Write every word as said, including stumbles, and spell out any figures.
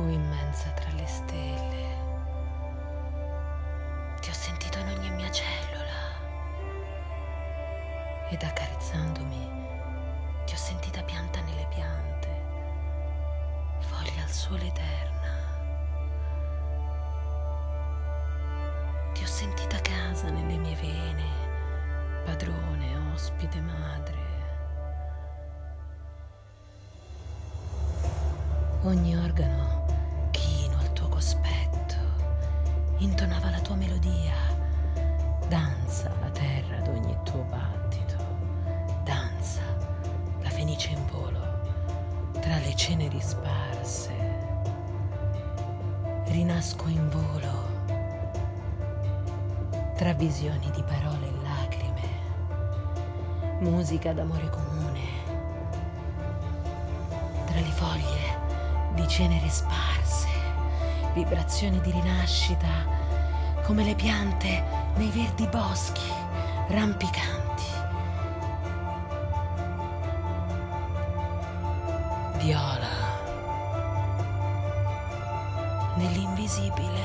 blu immensa tra le stelle. Ti ho sentito in ogni mia cellula ed accarezzandomi ti ho sentita pianta nelle piante, foglia al sole eterna. Ti ho sentita casa nelle mie vene, padrone, ospite, madre. Ogni organo chino al tuo cospetto, intonava la tua melodia, danza la terra ad ogni tuo battito, danza la fenice in volo tra le ceneri sparse. Rinasco in volo tra visioni di parole e lacrime, musica d'amore comune, tra le foglie di cenere sparse, vibrazioni di rinascita come le piante nei verdi boschi rampicanti. Viola nell'invisibile.